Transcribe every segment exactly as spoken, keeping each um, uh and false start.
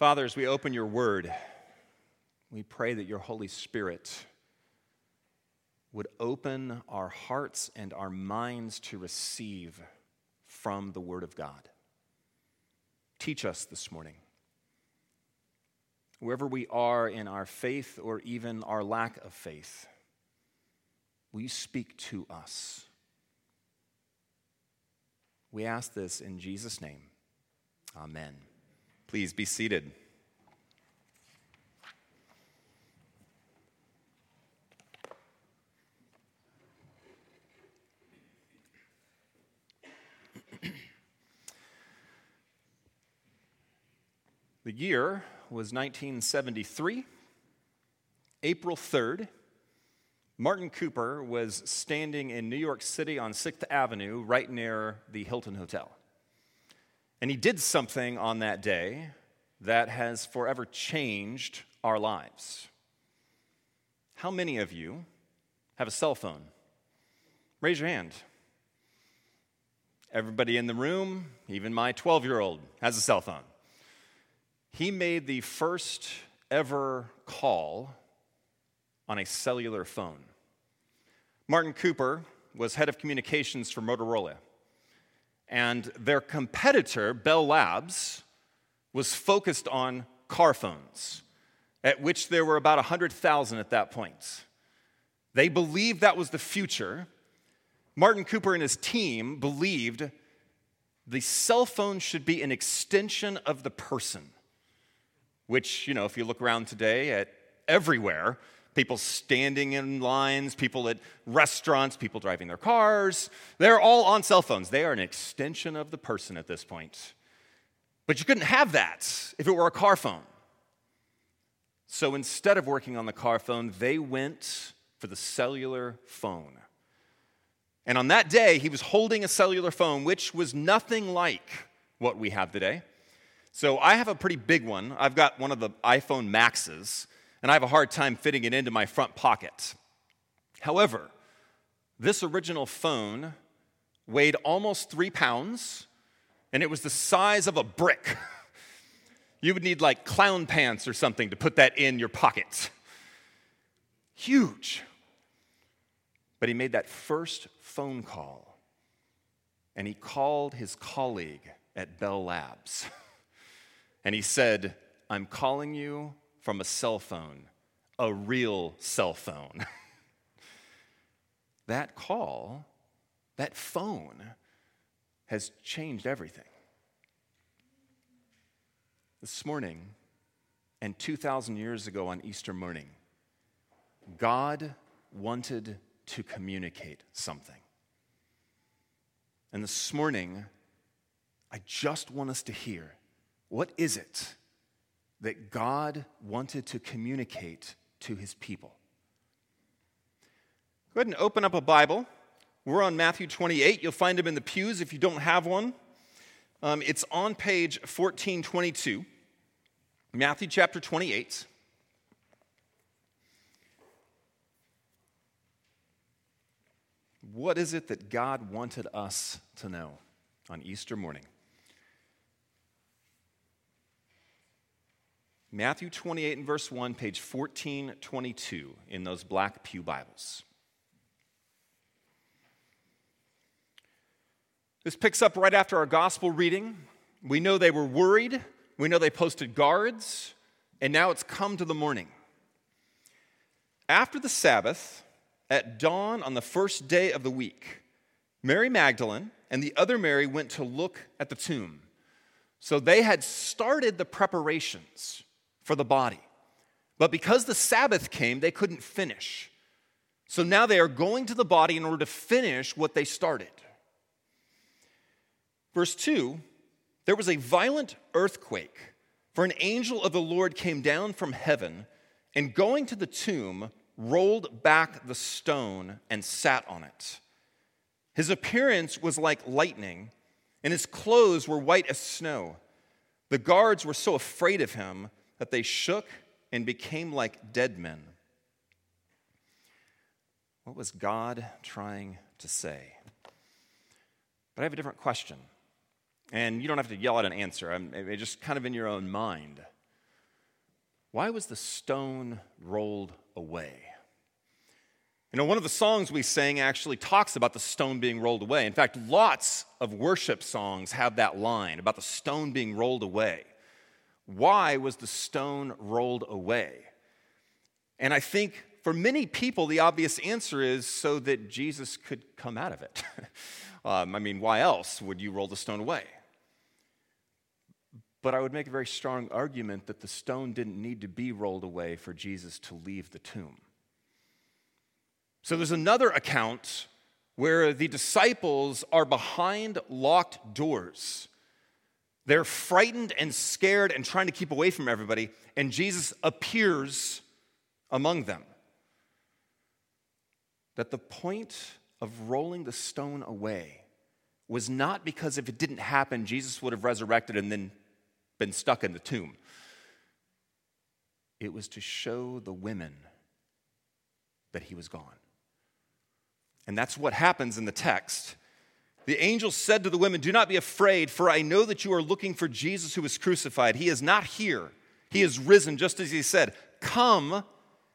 Father, as we open your word, we pray that your Holy Spirit would open our hearts and our minds to receive from the word of God. Teach us this morning. Wherever we are in our faith or even our lack of faith, will you speak to us? We ask this in Jesus' name. Amen. Please be seated. The year was nineteen seventy-three, April third. Martin Cooper was standing in New York City on sixth avenue, right near the Hilton Hotel. And he did something on that day that has forever changed our lives. How many of you have a cell phone? Raise your hand. Everybody in the room, even my twelve-year-old, has a cell phone. He made the first ever call on a cellular phone. Martin Cooper was head of communications for Motorola, and their competitor, Bell Labs, was focused on car phones, at which there were about one hundred thousand at that point. They believed that was the future. Martin Cooper and his team believed the cell phone should be an extension of the person, which, you know, if you look around today at everywhere, people standing in lines, people at restaurants, people driving their cars. They're all on cell phones. They are an extension of the person at this point. But you couldn't have that if it were a car phone. So instead of working on the car phone, they went for the cellular phone. And on that day, he was holding a cellular phone, which was nothing like what we have today. So I have a pretty big one. I've got one of the iPhone Maxes, and I have a hard time fitting it into my front pocket. However, this original phone weighed almost three pounds, and it was the size of a brick. You would need like clown pants or something to put that in your pocket. Huge. But he made that first phone call, and he called his colleague at Bell Labs, and he said, "I'm calling you from a cell phone, a real cell phone." That call, that phone, has changed everything. This morning, and two thousand years ago on Easter morning, God wanted to communicate something. And this morning, I just want us to hear, what is it that God wanted to communicate to his people? Go ahead and open up a Bible. We're on Matthew twenty-eight. You'll find them in the pews if you don't have one. Um, it's on page fourteen twenty-two, Matthew chapter twenty-eight. What is it that God wanted us to know on Easter morning? Matthew twenty-eight and verse one, page fourteen twenty-two in those black pew Bibles. This picks up right after our gospel reading. We know they were worried. We know they posted guards. And now it's come to the morning. After the Sabbath, at dawn on the first day of the week, Mary Magdalene and the other Mary went to look at the tomb. So they had started the preparations for the body. But because the Sabbath came, they couldn't finish. So now they are going to the body in order to finish what they started. Verse two, there was a violent earthquake, for an angel of the Lord came down from heaven and going to the tomb, rolled back the stone and sat on it. His appearance was like lightning, and his clothes were white as snow. The guards were so afraid of him that they shook and became like dead men. What was God trying to say? But I have a different question, and you don't have to yell out an answer. I'm just kind of in your own mind. Why was the stone rolled away? You know, one of the songs we sang actually talks about the stone being rolled away. In fact, lots of worship songs have that line about the stone being rolled away. Why was the stone rolled away? And I think for many people, the obvious answer is so that Jesus could come out of it. um, I mean, why else would you roll the stone away? But I would make a very strong argument that the stone didn't need to be rolled away for Jesus to leave the tomb. So there's another account where the disciples are behind locked doors. They're frightened and scared and trying to keep away from everybody, and Jesus appears among them. That the point of rolling the stone away was not because if it didn't happen, Jesus would have resurrected and then been stuck in the tomb. It was to show the women that he was gone. And that's what happens in the text. The angel said to the women, "Do not be afraid, for I know that you are looking for Jesus who was crucified. He is not here. He is risen, just as he said. Come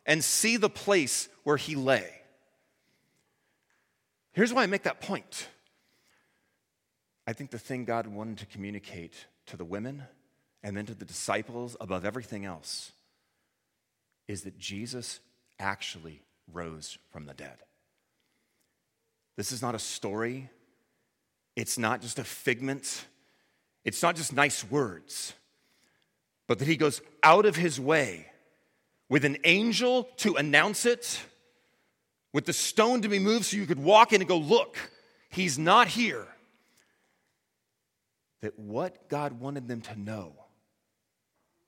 and see the place where he lay." Here's why I make that point. I think the thing God wanted to communicate to the women and then to the disciples above everything else is that Jesus actually rose from the dead. This is not a story. It's not just a figment. It's not just nice words. But that he goes out of his way with an angel to announce it, with the stone to be moved so you could walk in and go, "Look, he's not here." That what God wanted them to know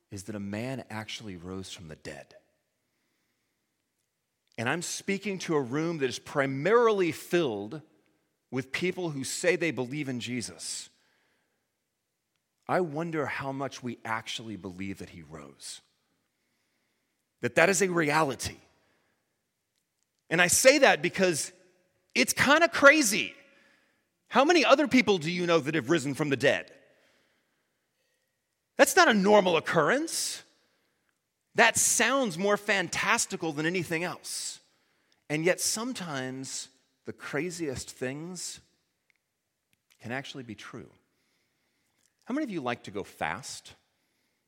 is that a man actually rose from the dead. And I'm speaking to a room that is primarily filled with people who say they believe in Jesus. I wonder how much we actually believe that he rose. That that is a reality. And I say that because it's kind of crazy. How many other people do you know that have risen from the dead? That's not a normal occurrence. That sounds more fantastical than anything else. And yet sometimes the craziest things can actually be true. How many of you like to go fast?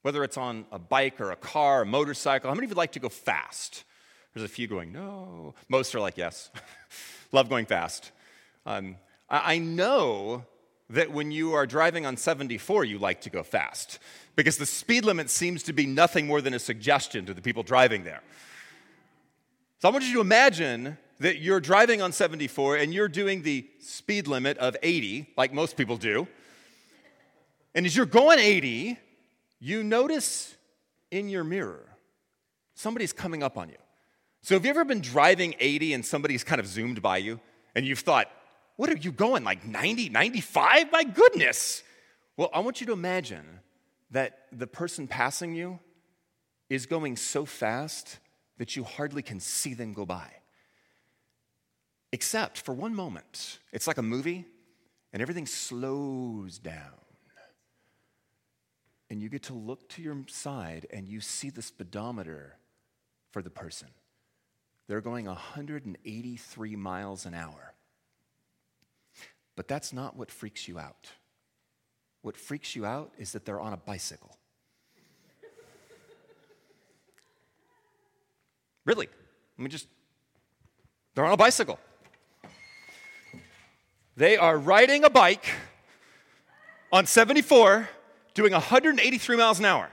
Whether it's on a bike or a car, a motorcycle, how many of you like to go fast? There's a few going, "No." Most are like, "Yes." Love going fast. Um, I know that when you are driving on seventy-four, you like to go fast, because the speed limit seems to be nothing more than a suggestion to the people driving there. So I want you to imagine that you're driving on seventy-four and you're doing the speed limit of eighty, like most people do. And as you're going eighty, you notice in your mirror, somebody's coming up on you. So have you ever been driving eighty and somebody's kind of zoomed by you and you've thought, "What are you going, like ninety, ninety-five? My goodness." Well, I want you to imagine that the person passing you is going so fast that you hardly can see them go by. Except for one moment. It's like a movie, and everything slows down. And you get to look to your side, and you see the speedometer for the person. They're going one hundred eighty-three miles an hour. But that's not what freaks you out. What freaks you out is that they're on a bicycle. Really, let me just, they're on a bicycle. They are riding a bike on seventy-four, doing one hundred eighty-three miles an hour.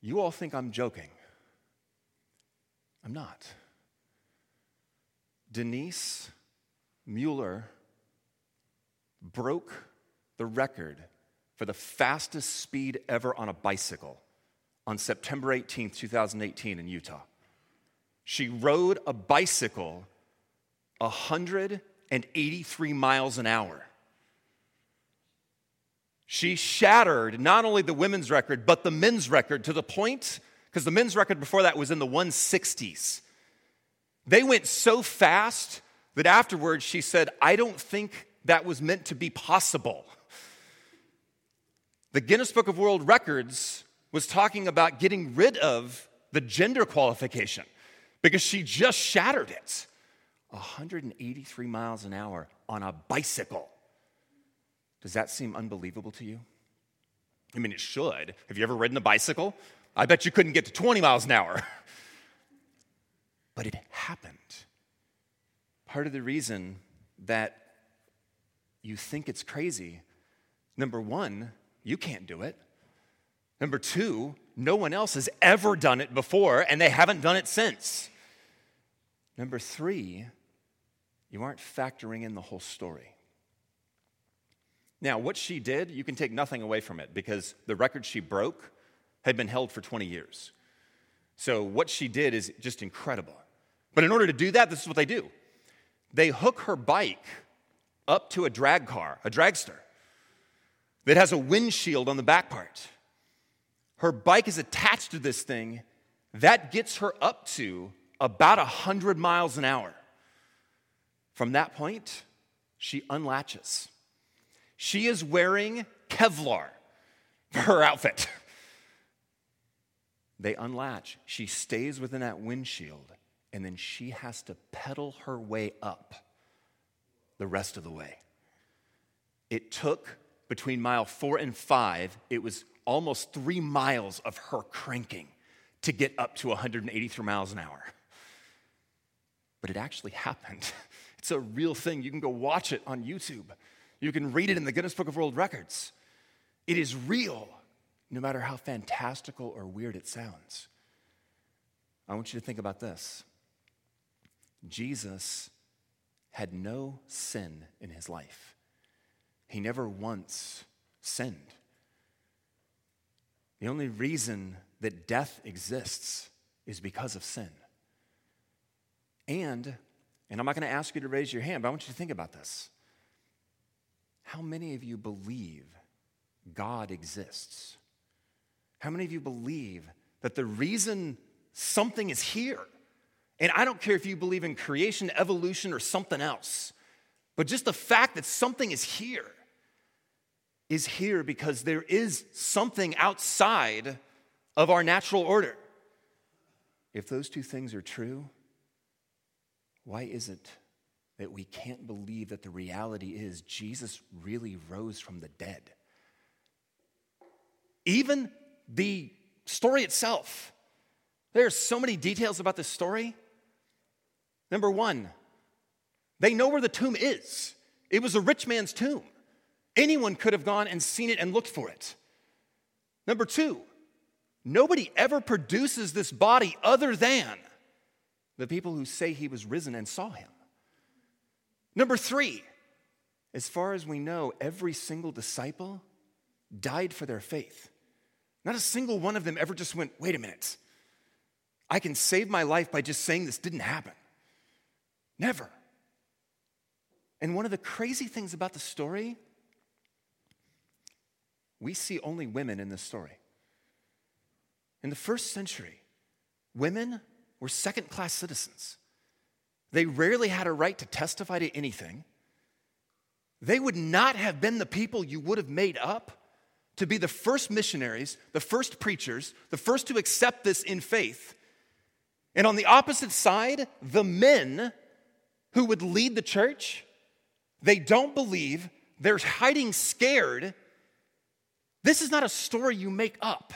You all think I'm joking. I'm not. Denise Mueller broke the record for the fastest speed ever on a bicycle on September eighteenth, twenty eighteen in Utah. She rode a bicycle one hundred eighty-three miles an hour. She shattered not only the women's record, but the men's record to the point, because the men's record before that was in the one sixties. They went so fast that afterwards she said, "I don't think that was meant to be possible." The Guinness Book of World Records was talking about getting rid of the gender qualification because she just shattered it. one hundred eighty-three miles an hour on a bicycle. Does that seem unbelievable to you? I mean, it should. Have you ever ridden a bicycle? I bet you couldn't get to twenty miles an hour. But it happened. Part of the reason that you think it's crazy, number one, you can't do it. Number two, no one else has ever done it before, and they haven't done it since. Number three, you aren't factoring in the whole story. Now, what she did, you can take nothing away from it, because the record she broke had been held for twenty years. So what she did is just incredible. But in order to do that, this is what they do. They hook her bike up to a drag car, a dragster, that has a windshield on the back part. Her bike is attached to this thing. That gets her up to about one hundred miles an hour. From that point, she unlatches. She is wearing Kevlar for her outfit. They unlatch. She stays within that windshield, and then she has to pedal her way up the rest of the way. It took between mile four and five, it was almost three miles of her cranking to get up to one hundred eighty-three miles an hour. But it actually happened. It's a real thing. You can go watch it on YouTube. You can read it in the Guinness Book of World Records. It is real, no matter how fantastical or weird it sounds. I want you to think about this. Jesus had no sin in his life. He never once sinned. The only reason that death exists is because of sin. And, and I'm not going to ask you to raise your hand, but I want you to think about this. How many of you believe God exists? How many of you believe that the reason something is here, and I don't care if you believe in creation, evolution, or something else, but just the fact that something is here is here because there is something outside of our natural order. If those two things are true, why is it that we can't believe that the reality is Jesus really rose from the dead? Even the story itself. There are so many details about this story. Number one, they know where the tomb is. It was a rich man's tomb. Anyone could have gone and seen it and looked for it. Number two, nobody ever produces this body other than the people who say he was risen and saw him. Number three, as far as we know, every single disciple died for their faith. Not a single one of them ever just went, wait a minute, I can save my life by just saying this didn't happen. Never. And one of the crazy things about the story, we see only women in this story. In the first century, women were second-class citizens. They rarely had a right to testify to anything. They would not have been the people you would have made up to be the first missionaries, the first preachers, the first to accept this in faith. And on the opposite side, the men who would lead the church, they don't believe, they're hiding scared. This is not a story you make up.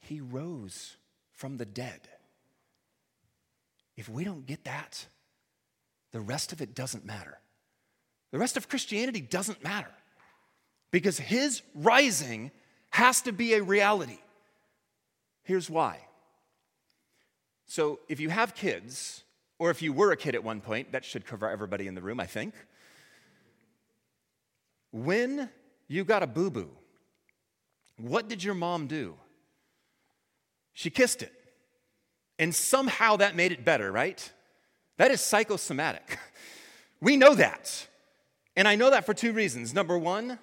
He rose from the dead. If we don't get that, the rest of it doesn't matter. The rest of Christianity doesn't matter, because his rising has to be a reality. Here's why. So if you have kids, or if you were a kid at one point, that should cover everybody in the room, I think. When you got a boo-boo, what did your mom do? She kissed it. And somehow that made it better, right? That is psychosomatic. We know that. And I know that for two reasons. Number one,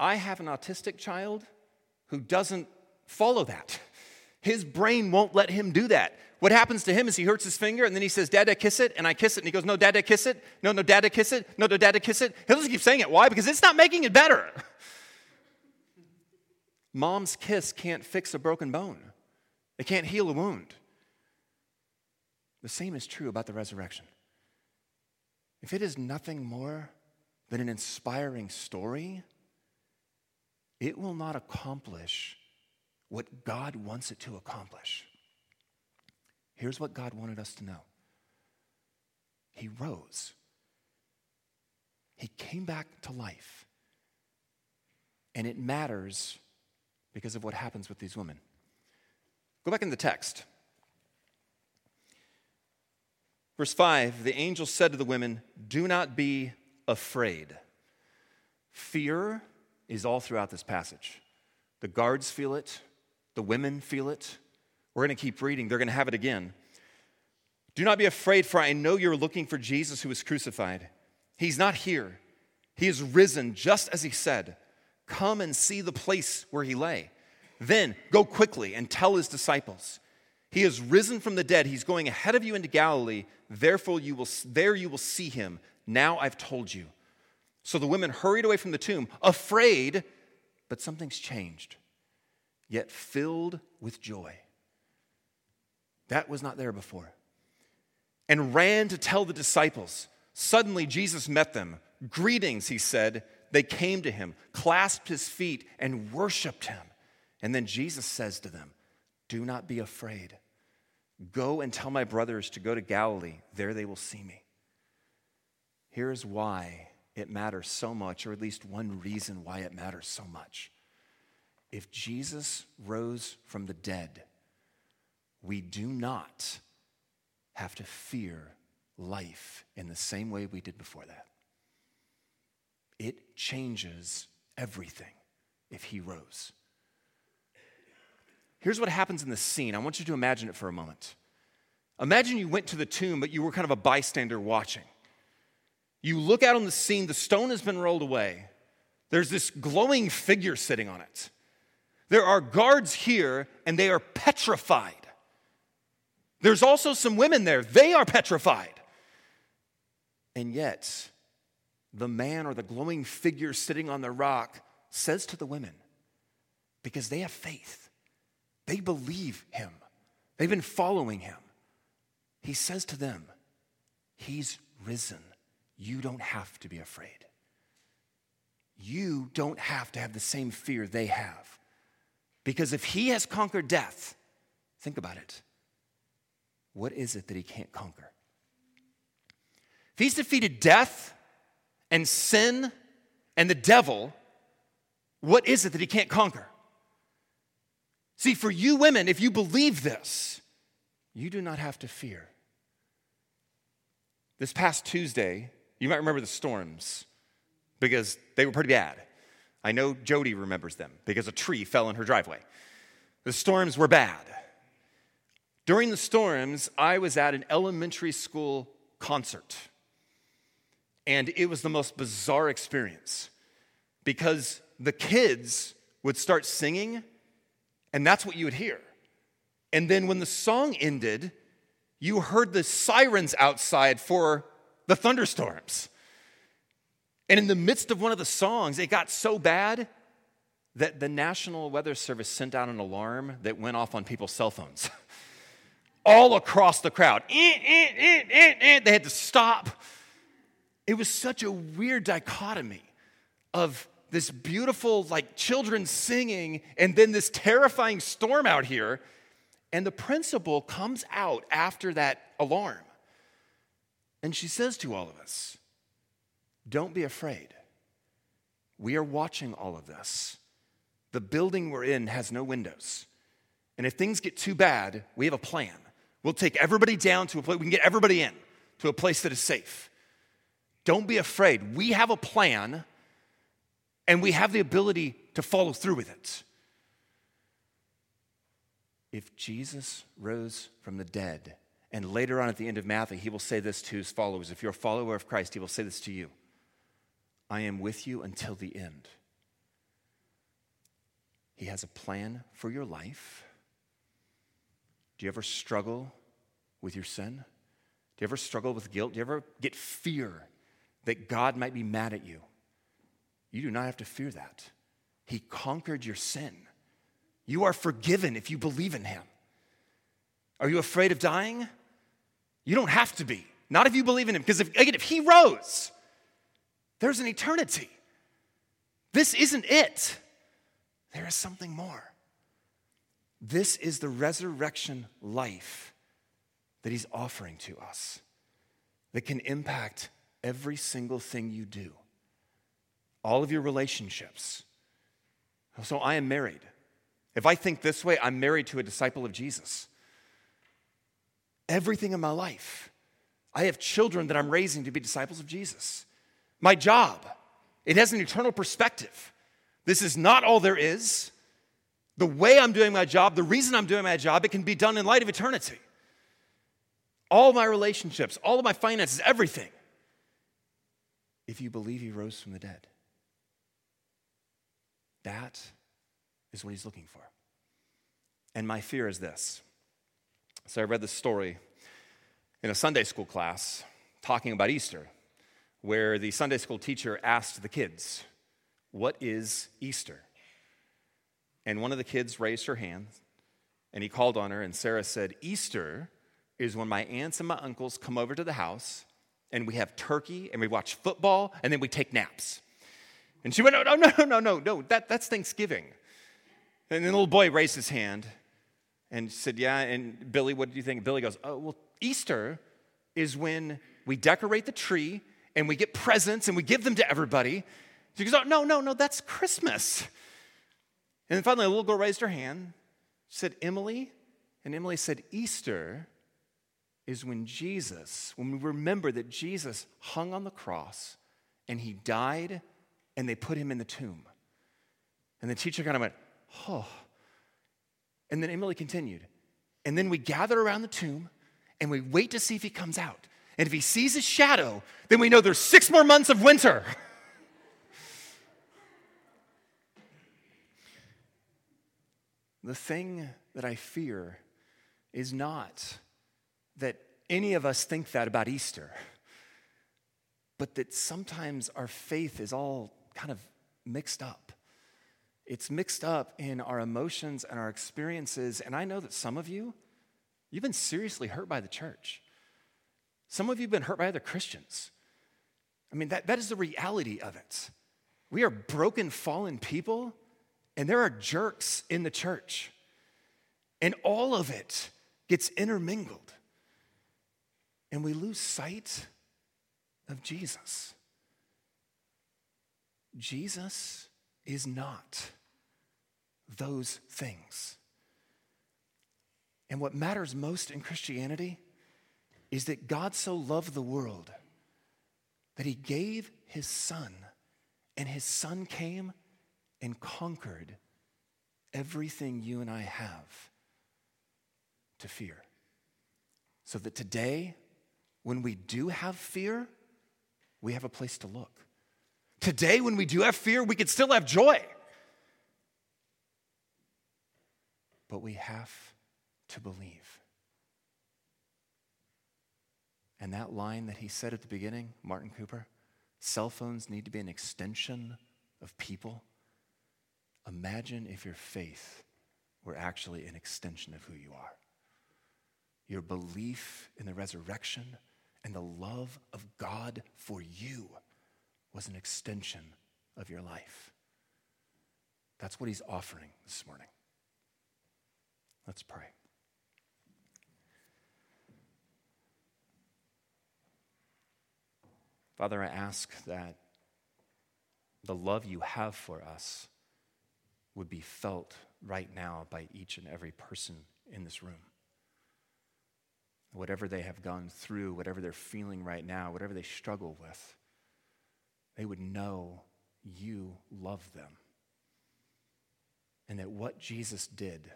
I have an autistic child who doesn't follow that. His brain won't let him do that. What happens to him is he hurts his finger, and then he says, Dad, I kiss it, and I kiss it. And he goes, no, Dad, I kiss it. No, no, Dad, I kiss it. No, no, Dad, I kiss it. He'll just keep saying it. Why? Because it's not making it better. Mom's kiss can't fix a broken bone. It can't heal a wound. The same is true about the resurrection. If it is nothing more than an inspiring story, it will not accomplish what God wants it to accomplish. Here's what God wanted us to know. He rose. He came back to life. And it matters because of what happens with these women. Go back in the text. Verse five, the angel said to the women, "Do not be afraid." Fear is all throughout this passage. The guards feel it. The women feel it. We're going to keep reading. They're going to have it again. "Do not be afraid, for I know you're looking for Jesus who was crucified. He's not here. He is risen, just as he said. Come and see the place where he lay. Then go quickly and tell his disciples. He is risen from the dead. He's going ahead of you into Galilee. Therefore, you will there you will see him. Now I've told you." So the women hurried away from the tomb, afraid, but something's changed, yet filled with joy. That was not there before. "And ran to tell the disciples. Suddenly Jesus met them. 'Greetings,' he said. They came to him, clasped his feet, and worshiped him." And then Jesus says to them, "Do not be afraid. Go and tell my brothers to go to Galilee. There they will see me." Here's why it matters so much, or at least one reason why it matters so much. If Jesus rose from the dead, we do not have to fear life in the same way we did before that. It changes everything if he rose. Here's what happens in the scene. I want you to imagine it for a moment. Imagine you went to the tomb, but you were kind of a bystander watching. You look out on the scene. The stone has been rolled away. There's this glowing figure sitting on it. There are guards here, and they are petrified. There's also some women there. They are petrified. And yet, the man or the glowing figure sitting on the rock says to the women, because they have faith, they believe him, they've been following him, he says to them, "He's risen. You don't have to be afraid. You don't have to have the same fear they have. Because if he has conquered death," think about it, what is it that he can't conquer? If he's defeated death and sin and the devil, what is it that he can't conquer? See, for you women, if you believe this, you do not have to fear. This past Tuesday, you might remember the storms because they were pretty bad. I know Jody remembers them because a tree fell in her driveway. The storms were bad. During the storms, I was at an elementary school concert, and it was the most bizarre experience because the kids would start singing, and that's what you would hear. And then when the song ended, you heard the sirens outside for the thunderstorms. And in the midst of one of the songs, it got so bad that the National Weather Service sent out an alarm that went off on people's cell phones. All across the crowd. Eh, eh, eh, eh, eh. They had to stop. It was such a weird dichotomy of this beautiful, like, children singing and then this terrifying storm out here. And the principal comes out after that alarm. And she says to all of us, "Don't be afraid. We are watching all of this. The building we're in has no windows. And if things get too bad, we have a plan. We'll take everybody down to a place. We can get everybody in to a place that is safe. Don't be afraid. We have a plan, and we have the ability to follow through with it." If Jesus rose from the dead, and later on at the end of Matthew, he will say this to his followers. If you're a follower of Christ, he will say this to you: "I am with you until the end." He has a plan for your life. Do you ever struggle with your sin? Do you ever struggle with guilt? Do you ever get fear that God might be mad at you? You do not have to fear that. He conquered your sin. You are forgiven if you believe in him. Are you afraid of dying? You don't have to be. Not if you believe in him. Because, if, again, if he rose, there's an eternity. This isn't it. There is something more. This is the resurrection life that he's offering to us that can impact every single thing you do, all of your relationships. So I am married. If I think this way, I'm married to a disciple of Jesus. Everything in my life. I have children that I'm raising to be disciples of Jesus. My job, it has an eternal perspective. This is not all there is. The way I'm doing my job, the reason I'm doing my job, it can be done in light of eternity. All my relationships, all of my finances, everything. If you believe he rose from the dead, that is what he's looking for. And my fear is this. So I read this story in a Sunday school class talking about Easter, where the Sunday school teacher asked the kids, what is Easter? And one of the kids raised her hand, and he called on her, and Sarah said, Easter is when my aunts and my uncles come over to the house, and we have turkey, and we watch football, and then we take naps. And she went, no, no, no, no, no, no, that, that's Thanksgiving. And the little boy raised his hand, and said, yeah, and Billy, what do you think? Billy goes, oh, well, Easter is when we decorate the tree and we get presents and we give them to everybody. She goes, oh, no, no, no, that's Christmas. And then finally, a little girl raised her hand, said, Emily, and Emily said, Easter is when Jesus, when we remember that Jesus hung on the cross and he died and they put him in the tomb. And the teacher kind of went, oh. And then Emily continued. And then we gather around the tomb and we wait to see if he comes out. And if he sees his shadow, then we know there's six more months of winter. The thing that I fear is not that any of us think that about Easter, but that sometimes our faith is all kind of mixed up. It's mixed up in our emotions and our experiences. And I know that some of you, you've been seriously hurt by the church. Some of you have been hurt by other Christians. I mean, that, that is the reality of it. We are broken, fallen people, and there are jerks in the church. And all of it gets intermingled. And we lose sight of Jesus. Jesus is not those things. And what matters most in Christianity is that God so loved the world that he gave his son, and his son came and conquered everything you and I have to fear. So that today, when we do have fear, we have a place to look. Today, when we do have fear, we can still have joy. But we have to believe. And that line that he said at the beginning, Martin Cooper, cell phones need to be an extension of people. Imagine if your faith were actually an extension of who you are. Your belief in the resurrection and the love of God for you was an extension of your life. That's what he's offering this morning. Let's pray. Father, I ask that the love you have for us would be felt right now by each and every person in this room. Whatever they have gone through, whatever they're feeling right now, whatever they struggle with, they would know you love them. And that what Jesus did,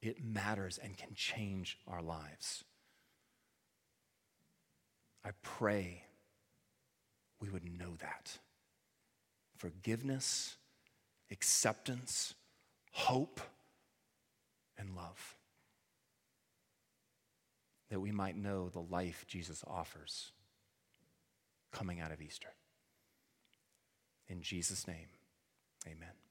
it matters and can change our lives. I pray we would know that. Forgiveness, acceptance, hope, and love. That we might know the life Jesus offers coming out of Easter. In Jesus' name, amen.